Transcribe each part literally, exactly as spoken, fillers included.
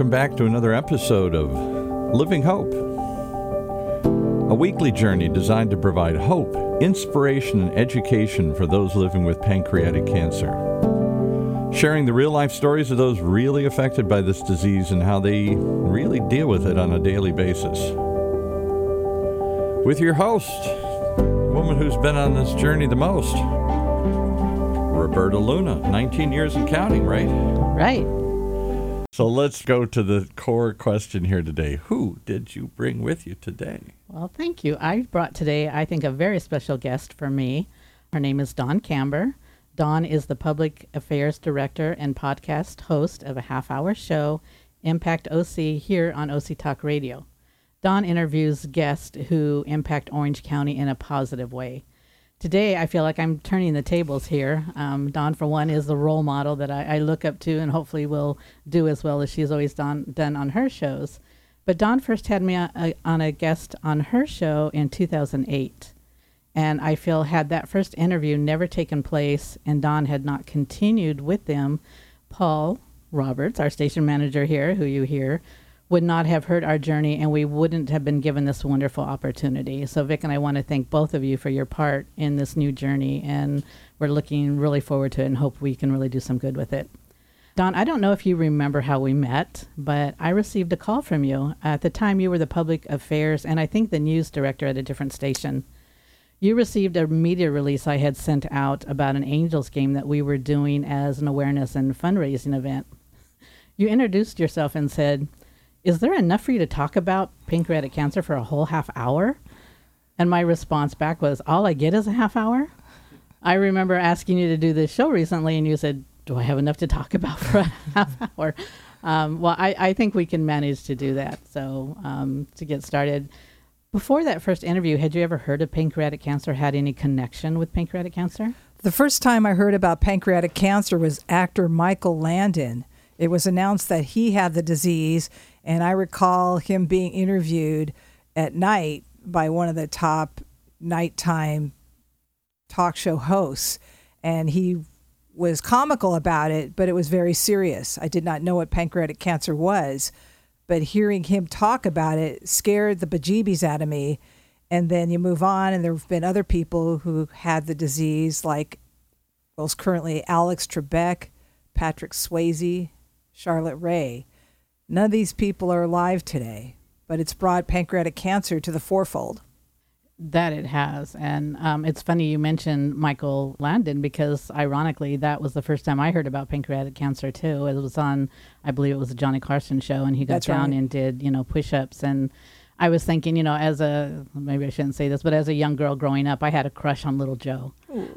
welcome back to another episode of Living Hope, a weekly journey designed to provide hope, inspiration, and education for those living with pancreatic cancer, sharing the real-life stories of those really affected by this disease and how they really deal with it on a daily basis. With your host, the woman who's been on this journey the most, Roberta Luna, nineteen years and counting, right? Right. So let's go to the core question here today. Who did you bring with you today? Well, thank you. I brought today, I think, a very special guest for me. Her name is Dawn Camber. Dawn is the Public Affairs Director and podcast host of a half-hour show, Impact O C, here on O C Talk Radio. Dawn interviews guests who impact Orange County in a positive way. Today, I feel like I'm turning the tables here. Um, Dawn, for one, is the role model that I, I look up to and hopefully will do as well as she's always done, done on her shows. But Dawn first had me on a, on a guest on her show in two thousand eight. And I feel had that first interview never taken place and Dawn had not continued with them, Paul Roberts, our station manager here, who you hear, would not have heard our journey, and we wouldn't have been given this wonderful opportunity. So Vic and I want to thank both of you for your part in this new journey, and we're looking really forward to it and hope we can really do some good with it. Dawn, I don't know if you remember how we met, but I received a call from you. At the time, you were the public affairs and I think the news director at a different station. You received a media release I had sent out about an Angels game that we were doing as an awareness and fundraising event. You introduced yourself and said, "Is there enough for you to talk about pancreatic cancer for a whole half hour?" And my response back was, "All I get is a half hour." I remember asking you to do this show recently, and you said, "Do I have enough to talk about for a half hour?" Um, well, I, I think we can manage to do that. So um, to get started, before that first interview, had you ever heard of pancreatic cancer, had any connection with pancreatic cancer? The first time I heard about pancreatic cancer was actor Michael Landon. It was announced that he had the disease, and I recall him being interviewed at night by one of the top nighttime talk show hosts. And he was comical about it, but it was very serious. I did not know what pancreatic cancer was, but hearing him talk about it scared the bejeebies out of me. And then you move on, and there have been other people who had the disease, like, well, currently Alex Trebek, Patrick Swayze, Charlotte Rae. None of these people are alive today, but it's brought pancreatic cancer to the forefold. That it has. And um, it's funny you mentioned Michael Landon, because ironically, that was the first time I heard about pancreatic cancer too. It was on, I believe it was a Johnny Carson show, and he got That's down right. and did, you know, push-ups. And I was thinking, you know, as a, maybe I shouldn't say this, but as a young girl growing up, I had a crush on Little Joe.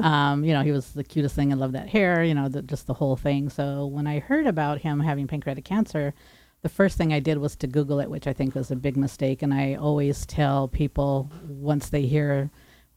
Um, you know, he was the cutest thing. I loved that hair, you know, the, just the whole thing. So when I heard about him having pancreatic cancer, the first thing I did was to Google it, which I think was a big mistake. And I always tell people once they hear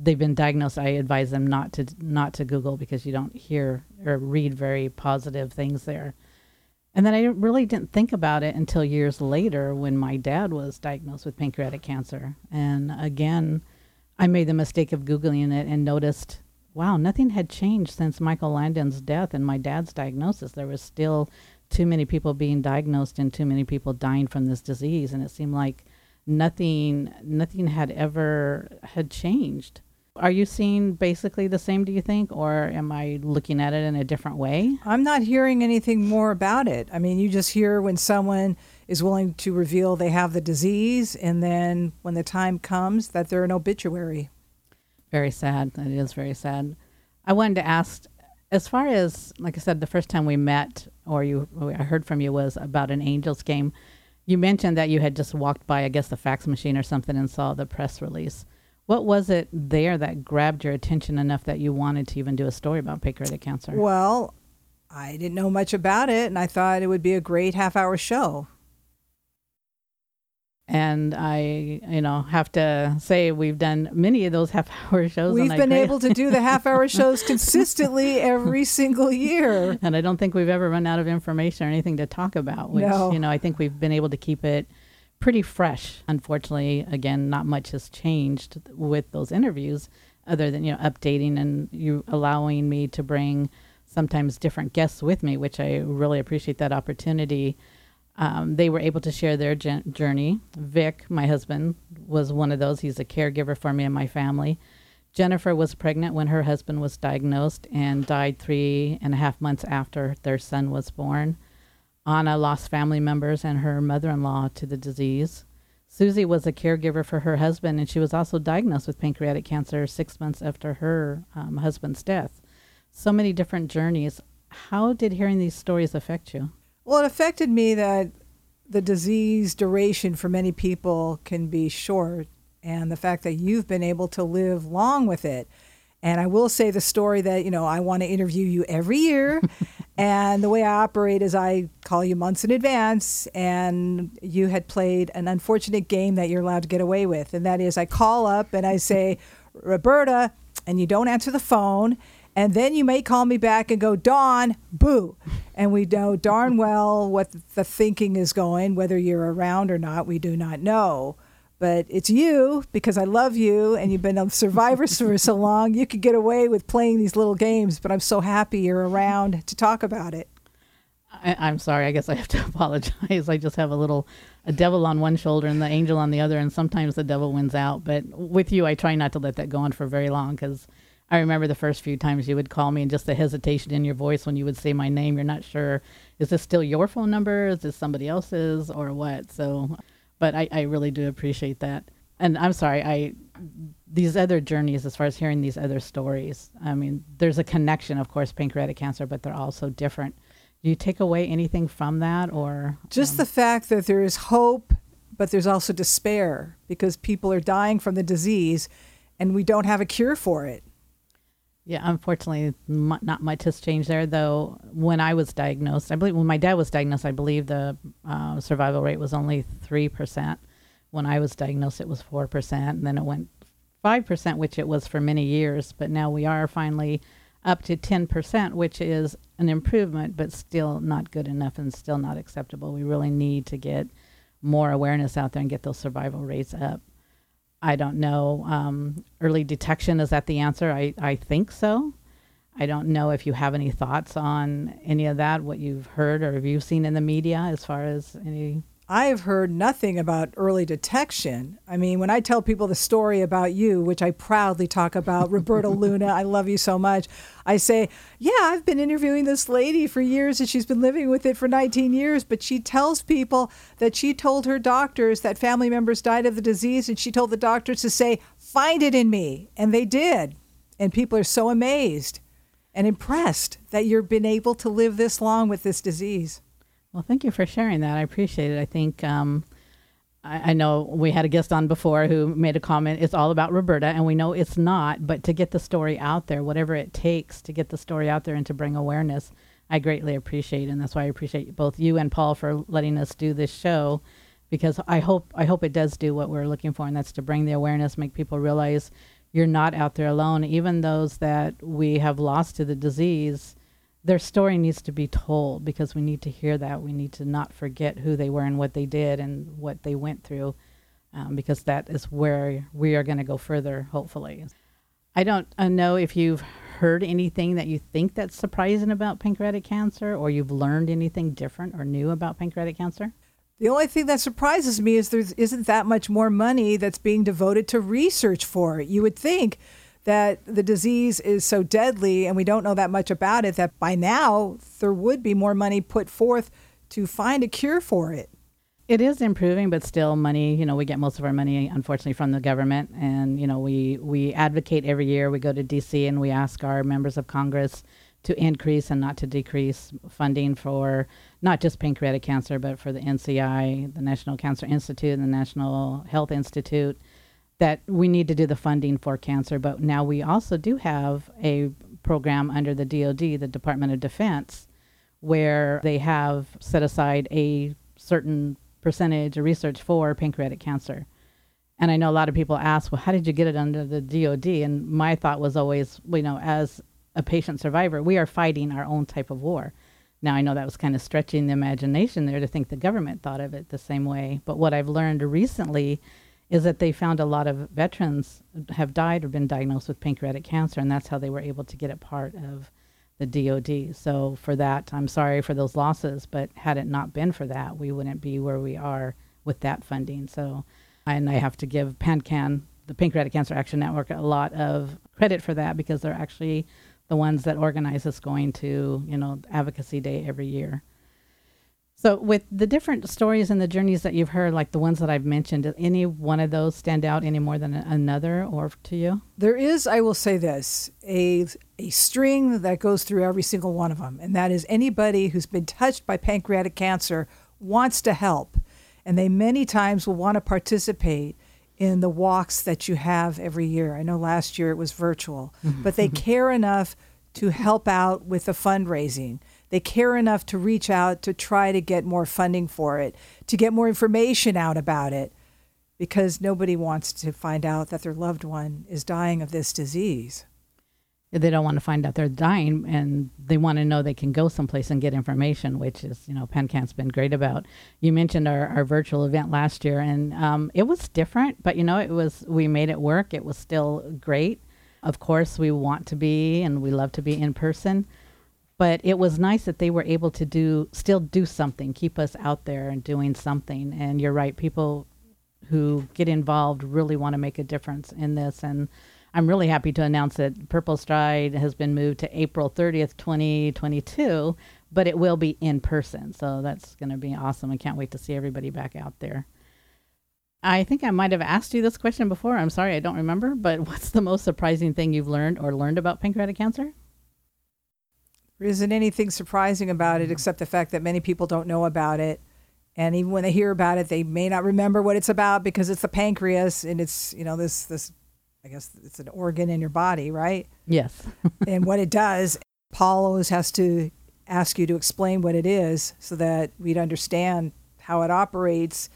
they've been diagnosed, I advise them not to not to Google, because you don't hear or read very positive things there. And then I really didn't think about it until years later when my dad was diagnosed with pancreatic cancer. And again, I made the mistake of Googling it and noticed, wow, nothing had changed since Michael Landon's death and my dad's diagnosis. There was still too many people being diagnosed and too many people dying from this disease. And it seemed like nothing, nothing had ever had changed. Are you seeing basically the same, do you think, or am I looking at it in a different way? I'm not hearing anything more about it. I mean, you just hear when someone is willing to reveal they have the disease, and then when the time comes that they're an obituary. Very sad. It is very sad. I wanted to ask, as far as, like I said, the first time we met, or you, I heard from you, was about an Angels game. You mentioned that you had just walked by, I guess, the fax machine or something and saw the press release. What was it there that grabbed your attention enough that you wanted to even do a story about pancreatic cancer? Well, I didn't know much about it, and I thought it would be a great half-hour show. And I, you know, have to say we've done many of those half-hour shows. We've been able to do the half-hour shows consistently every single year. And I don't think we've ever run out of information or anything to talk about, which, no. you know, I think we've been able to keep it pretty fresh. Unfortunately, again, not much has changed with those interviews other than, you know, updating and you allowing me to bring sometimes different guests with me, which I really appreciate that opportunity. Um, they were able to share their journey. Vic, my husband, was one of those. He's a caregiver for me and my family. Jennifer was pregnant when her husband was diagnosed and died three and a half months after their son was born. Anna lost family members and her mother-in-law to the disease. Susie was a caregiver for her husband, and she was also diagnosed with pancreatic cancer six months after her um, husband's death. So many different journeys. How did hearing these stories affect you? Well, it affected me that the disease duration for many people can be short, and the fact that you've been able to live long with it. And I will say the story that, you know, I want to interview you every year. And the way I operate is I call you months in advance. And you had played an unfortunate game that you're allowed to get away with. And that is I call up and I say, Roberta, and you don't answer the phone. And then you may call me back and go, Dawn, boo. And we know darn well what the thinking is going, whether you're around or not, we do not know. But it's you, because I love you, and you've been a survivor for so long, you could get away with playing these little games, but I'm so happy you're around to talk about it. I, I'm sorry. I guess I have to apologize. I just have a little a devil on one shoulder and the angel on the other, and sometimes the devil wins out. But with you, I try not to let that go on for very long, because I remember the first few times you would call me and just the hesitation in your voice when you would say my name. You're not sure, is this still your phone number? Is this somebody else's or what? So... But I, I really do appreciate that. And I'm sorry, I these other journeys, as far as hearing these other stories, I mean, there's a connection, of course, pancreatic cancer, but they're all so different. Do you take away anything from that? or Just um, the fact that there is hope, but there's also despair, because people are dying from the disease and we don't have a cure for it. Yeah, unfortunately, m- not much has changed there, though. When I was diagnosed, I believe when my dad was diagnosed, I believe the uh, survival rate was only three percent. When I was diagnosed, it was four percent, and then it went five percent, which it was for many years. But now we are finally up to ten percent, which is an improvement, but still not good enough and still not acceptable. We really need to get more awareness out there and get those survival rates up. I don't know. Um, early detection, is that the answer? I, I think so. I don't know if you have any thoughts on any of that, what you've heard or have you seen in the media as far as any... I have heard nothing about early detection. I mean, when I tell people the story about you, which I proudly talk about, Roberta Luna, I love you so much. I say, yeah, I've been interviewing this lady for years and she's been living with it for nineteen years. But she tells people that she told her doctors that family members died of the disease. And she told the doctors to say, find it in me. And they did. And people are so amazed and impressed that you've been able to live this long with this disease. Well, thank you for sharing that. I appreciate it. I think um, I, I know we had a guest on before who made a comment. It's all about Roberta, and we know it's not. But to get the story out there, whatever it takes to get the story out there and to bring awareness, I greatly appreciate. And that's why I appreciate both you and Paul for letting us do this show, because I hope I hope it does do what we're looking for, and that's to bring the awareness, make people realize you're not out there alone. Even those that we have lost to the disease, their story needs to be told, because we need to hear that. We need to not forget who they were and what they did and what they went through, um, because that is where we are going to go further, hopefully. I don't uh, know if you've heard anything that you think that's surprising about pancreatic cancer, or you've learned anything different or new about pancreatic cancer. The only thing that surprises me is there isn't that much more money that's being devoted to research for it. You would think that the disease is so deadly and we don't know that much about it, that by now there would be more money put forth to find a cure for it. It is improving, but still money, you know, we get most of our money, unfortunately, from the government. And, you know, we, we advocate every year. We go to D C and we ask our members of Congress to increase and not to decrease funding for not just pancreatic cancer, but for the N C I, the National Cancer Institute, and the National Health Institute, that we need to do the funding for cancer. But now we also do have a program under the D O D, the Department of Defense, where they have set aside a certain percentage of research for pancreatic cancer. And I know a lot of people ask, well, how did you get it under the D O D? And my thought was always, you know, as a patient survivor, we are fighting our own type of war. Now, I know that was kind of stretching the imagination there to think the government thought of it the same way. But what I've learned recently is that they found a lot of veterans have died or been diagnosed with pancreatic cancer, and that's how they were able to get it part of the D O D. So for that, I'm sorry for those losses, but had it not been for that, we wouldn't be where we are with that funding. So, and I have to give PanCAN, the Pancreatic Cancer Action Network, a lot of credit for that, because they're actually the ones that organize us going to, you know, Advocacy Day every year. So with the different stories and the journeys that you've heard, like the ones that I've mentioned, does any one of those stand out any more than another, or to you? There is, I will say this, a a string that goes through every single one of them, and that is anybody who's been touched by pancreatic cancer wants to help, and they many times will want to participate in the walks that you have every year. I know last year it was virtual, but they care enough to help out with the fundraising. They care enough to reach out to try to get more funding for it, to get more information out about it, because nobody wants to find out that their loved one is dying of this disease. They don't want to find out they're dying, and they want to know they can go someplace and get information, which is, you know, PanCAN's been great about. You mentioned our, our virtual event last year, and um, it was different, but, you know, it was, we made it work. It was still great. Of course, we want to be, and we love to be in person. But it was nice that they were able to do, still do something, keep us out there and doing something. And you're right, people who get involved really want to make a difference in this. And I'm really happy to announce that Purple Stride has been moved to April thirtieth, twenty twenty-two, but it will be in person. So that's going to be awesome. I can't wait to see everybody back out there. I think I might have asked you this question before. I'm sorry, I don't remember. But what's the most surprising thing you've learned or learned about pancreatic cancer? There isn't anything surprising about it except the fact that many people don't know about it. And even when they hear about it, they may not remember what it's about, because it's the pancreas, and it's, you know, this, this I guess it's an organ in your body, right? Yes. And what it does, Paul always has to ask you to explain what it is so that we'd understand how it operates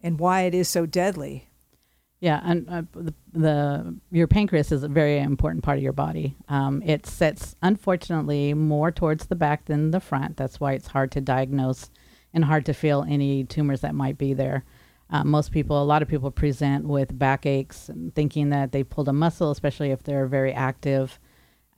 and why it is so deadly. Yeah, and uh, the, the your pancreas is a very important part of your body. Um, it sits, unfortunately, more towards the back than the front. That's why it's hard to diagnose and hard to feel any tumors that might be there. Uh, most people, a lot of people present with backaches and thinking that they pulled a muscle, especially if they're very active.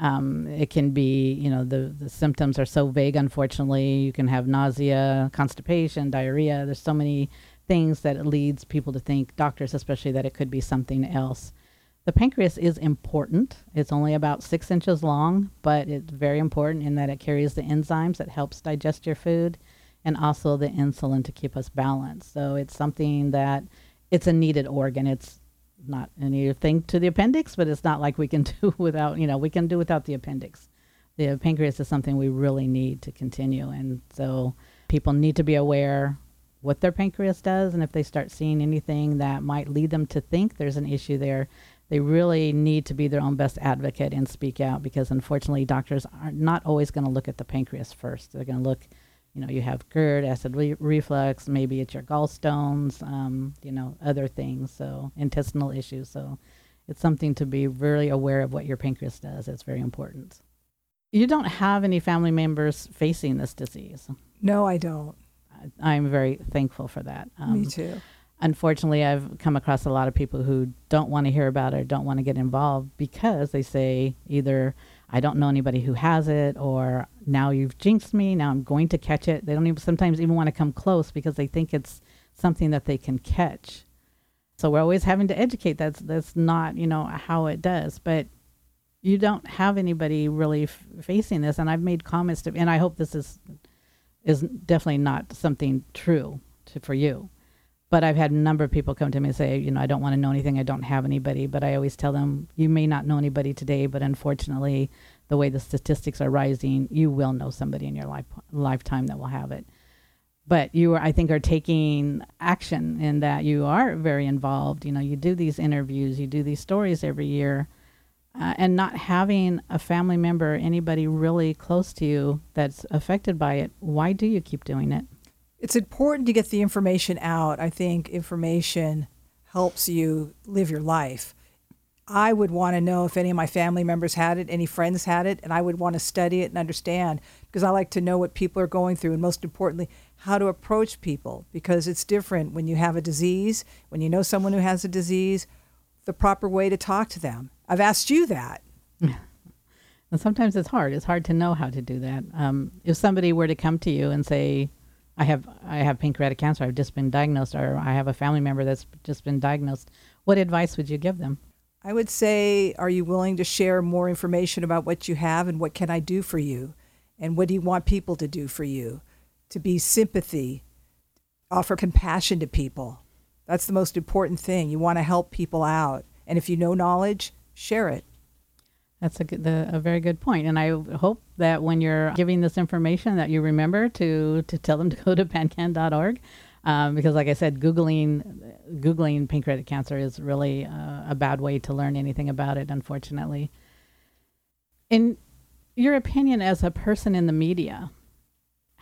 Um, it can be, you know, the, the symptoms are so vague, unfortunately. You can have nausea, constipation, diarrhea. There's so many things that it leads people to think, doctors especially, that it could be something else. The pancreas is important. It's only about six inches long, but it's very important in that it carries the enzymes that helps digest your food, and also the insulin to keep us balanced. So it's something that, it's a needed organ. It's not anything to the appendix, but it's not like we can do without, you know, we can do without the appendix. The pancreas is something we really need to continue. And so people need to be aware what their pancreas does, and if they start seeing anything that might lead them to think there's an issue there, they really need to be their own best advocate and speak out, because unfortunately doctors are not always going to look at the pancreas first. They're going to look, you know, you have GERD, acid re- reflux, maybe it's your gallstones, um, you know, other things, so intestinal issues. So it's something to be really aware of what your pancreas does. It's very important. You don't have any family members facing this disease? No, I don't. I'm very thankful for that. Um, Me too. Unfortunately, I've come across a lot of people who don't want to hear about it or don't want to get involved, because they say either, I don't know anybody who has it, or now you've jinxed me, now I'm going to catch it. They don't even sometimes even want to come close because they think it's something that they can catch. So we're always having to educate. That's, that's not, you know, how it does. But you don't have anybody really f- facing this. And I've made comments to, and I hope this is... is definitely not something true to, for you. But I've had a number of people come to me and say, you know, I don't want to know anything. I don't have anybody. But I always tell them, you may not know anybody today, but unfortunately, the way the statistics are rising, you will know somebody in your life, lifetime that will have it. But you, are, I think, are taking action in that you are very involved. You know, you do these interviews, you do these stories every year. Uh, and not having a family member, anybody really close to you that's affected by it, why do you keep doing it? It's important to get the information out. I think information helps you live your life. I would want to know if any of my family members had it, any friends had it, and I would want to study it and understand, because I like to know what people are going through, and most importantly, how to approach people, because it's different when you have a disease, when you know someone who has a disease, the proper way to talk to them. I've asked you that. And sometimes it's hard. It's hard to know how to do that. Um, if somebody were to come to you and say, I have I have pancreatic cancer, I've just been diagnosed, or I have a family member that's just been diagnosed, what advice would you give them? I would say, are you willing to share more information about what you have and what can I do for you? And what do you want people to do for you? To be sympathy, offer compassion to people. That's the most important thing. You want to help people out. And if you know knowledge, share it. That's a, good, the, a very good point. And I hope that when you're giving this information that you remember to, to tell them to go to Pancan dot org. Um, because like I said, Googling Googling pancreatic cancer is really uh, a bad way to learn anything about it, unfortunately. In your opinion as a person in the media,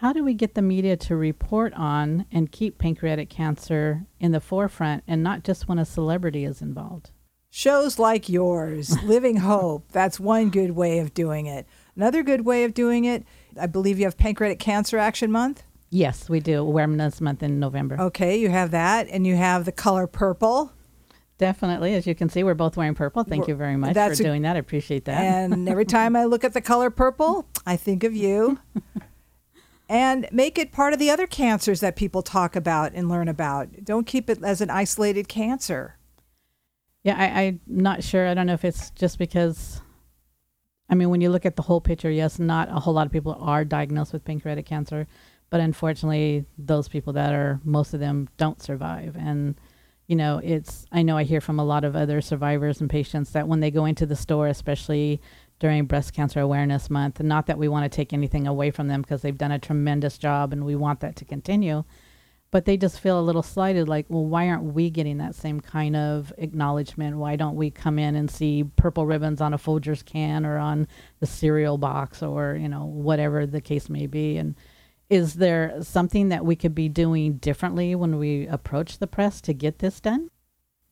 how do we get the media to report on and keep pancreatic cancer in the forefront and not just when a celebrity is involved? Shows like yours, Living Hope, that's one good way of doing it. Another good way of doing it, I believe you have Pancreatic Cancer Action Month? Yes, we do. Awareness Month in November. Okay, you have that, and you have the color purple. Definitely. As you can see, we're both wearing purple. Thank you very much That's for doing a, that. I appreciate that. And every time I look at the color purple, I think of you. And make it part of the other cancers that people talk about and learn about. Don't keep it as an isolated cancer. Yeah, I, I'm not sure. I don't know if it's just because... I mean, when you look at the whole picture, yes, not a whole lot of people are diagnosed with pancreatic cancer. But unfortunately, those people that are, most of them don't survive. And, you know, it's, I know I hear from a lot of other survivors and patients that when they go into the store, especially during Breast Cancer Awareness Month, and not that we want to take anything away from them because they've done a tremendous job and we want that to continue, but they just feel a little slighted, like, well, why aren't we getting that same kind of acknowledgement? Why don't we come in and see purple ribbons on a Folgers can or on the cereal box or, you know, whatever the case may be? And is there something that we could be doing differently when we approach the press to get this done?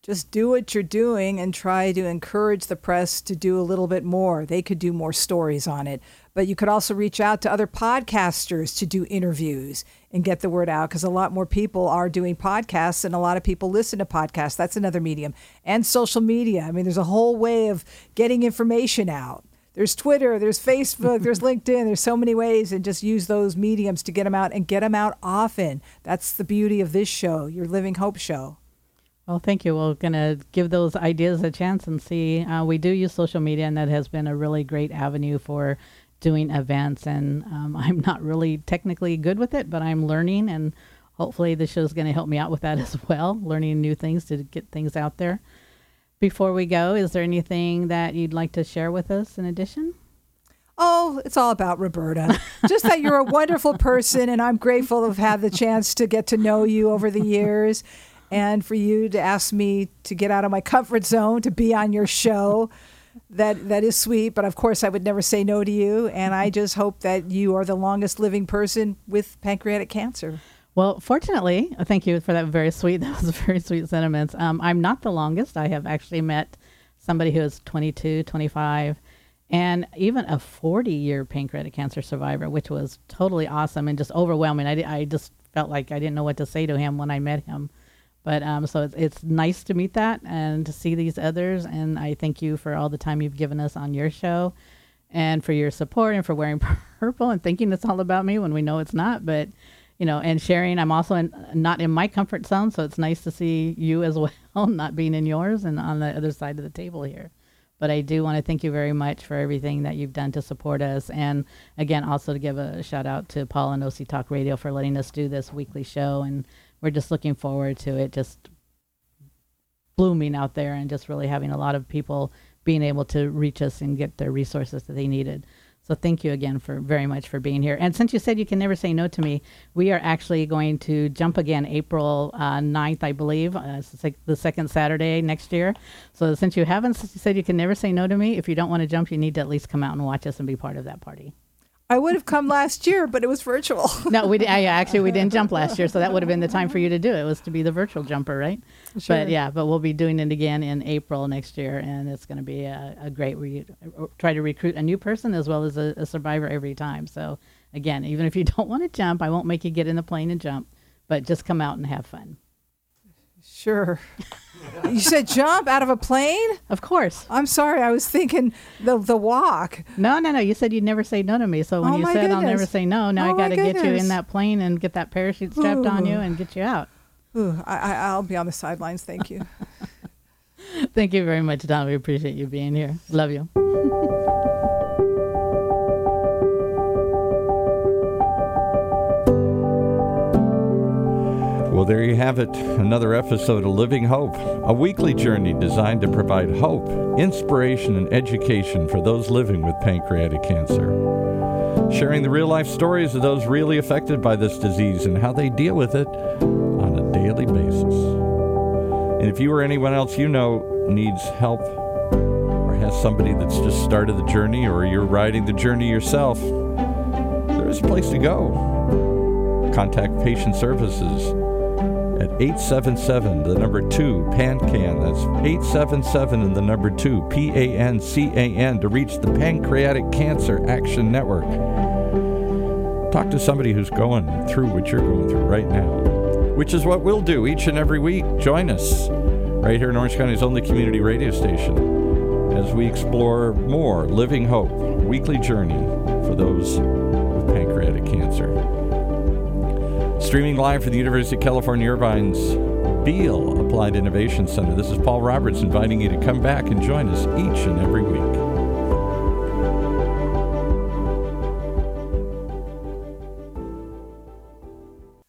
Just do what you're doing and try to encourage the press to do a little bit more. They could do more stories on it. But you could also reach out to other podcasters to do interviews and get the word out, because a lot more people are doing podcasts and a lot of people listen to podcasts. That's another medium. And social media. I mean, there's a whole way of getting information out. There's Twitter, there's Facebook, there's LinkedIn. There's so many ways, and just use those mediums to get them out and get them out often. That's the beauty of this show, your Living Hope show. Well, thank you. We're going to give those ideas a chance and see. Uh, we do use social media, and that has been a really great avenue for doing events. And um, I'm not really technically good with it, but I'm learning, and hopefully the show's going to help me out with that as well, learning new things to get things out there. Before we go, is there anything that you'd like to share with us in addition? Oh, it's all about Roberta. Just that you're a wonderful person, and I'm grateful to have had the chance to get to know you over the years, and for you to ask me to get out of my comfort zone to be on your show. That that is sweet, but of course I would never say no to you, and I just hope that you are the longest living person with pancreatic cancer. Well, fortunately, thank you for that very sweet, that was very sweet sentiments. Um, I'm not the longest. I have actually met somebody who is twenty-two, twenty-five, and even a forty-year pancreatic cancer survivor, which was totally awesome and just overwhelming. I, I just felt like I didn't know what to say to him when I met him. But um, so it's, it's nice to meet that and to see these others, and I thank you for all the time you've given us on your show and for your support and for wearing purple and thinking it's all about me when we know it's not, but... You know, and sharing, I'm also in, not in my comfort zone, so it's nice to see you as well, not being in yours and on the other side of the table here. But I do want to thank you very much for everything that you've done to support us. And again, also to give a shout out to Paul and O C Talk Radio for letting us do this weekly show. And we're just looking forward to it just blooming out there and just really having a lot of people being able to reach us and get their resources that they needed. So thank you again for very much for being here. And since you said you can never say no to me, we are actually going to jump again April uh, ninth, I believe, uh, the second Saturday next year. So since you haven't said you can never say no to me, if you don't want to jump, you need to at least come out and watch us and be part of that party. I would have come last year, but it was virtual. No, we I, actually we didn't jump last year, so that would have been the time for you to do it. It was to be the virtual jumper, right? Sure. But yeah, but we'll be doing it again in April next year, and it's going to be a, a great. We re- try to recruit a new person as well as a, a survivor every time. So again, even if you don't want to jump, I won't make you get in the plane and jump, but just come out and have fun. Sure. You said jump out of a plane? Of course. I'm sorry. I was thinking the the walk. No, no, no. You said you'd never say no to me. So when oh you said goodness. I'll never say no, now oh I got to get you in that plane and get that parachute strapped Ooh. on you and get you out. Ooh, I, I'll be on the sidelines. Thank you. Thank you very much, Dawn. We appreciate you being here. Love you. Well, there you have it, another episode of Living Hope, a weekly journey designed to provide hope, inspiration, and education for those living with pancreatic cancer. Sharing the real-life stories of those really affected by this disease and how they deal with it on a daily basis. And if you or anyone else you know needs help or has somebody that's just started the journey or you're riding the journey yourself, there is a place to go. Contact Patient Services at eight seven seven, the number two, PANCAN. That's eight seven seven and the number two, P A N C A N, to reach the Pancreatic Cancer Action Network. Talk to somebody who's going through what you're going through right now, which is what we'll do each and every week. Join us right here in Orange County's only community radio station as we explore more Living Hope, a weekly journey for those with pancreatic cancer. Streaming live from the University of California, Irvine's Beal Applied Innovation Center. This is Paul Roberts inviting you to come back and join us each and every week.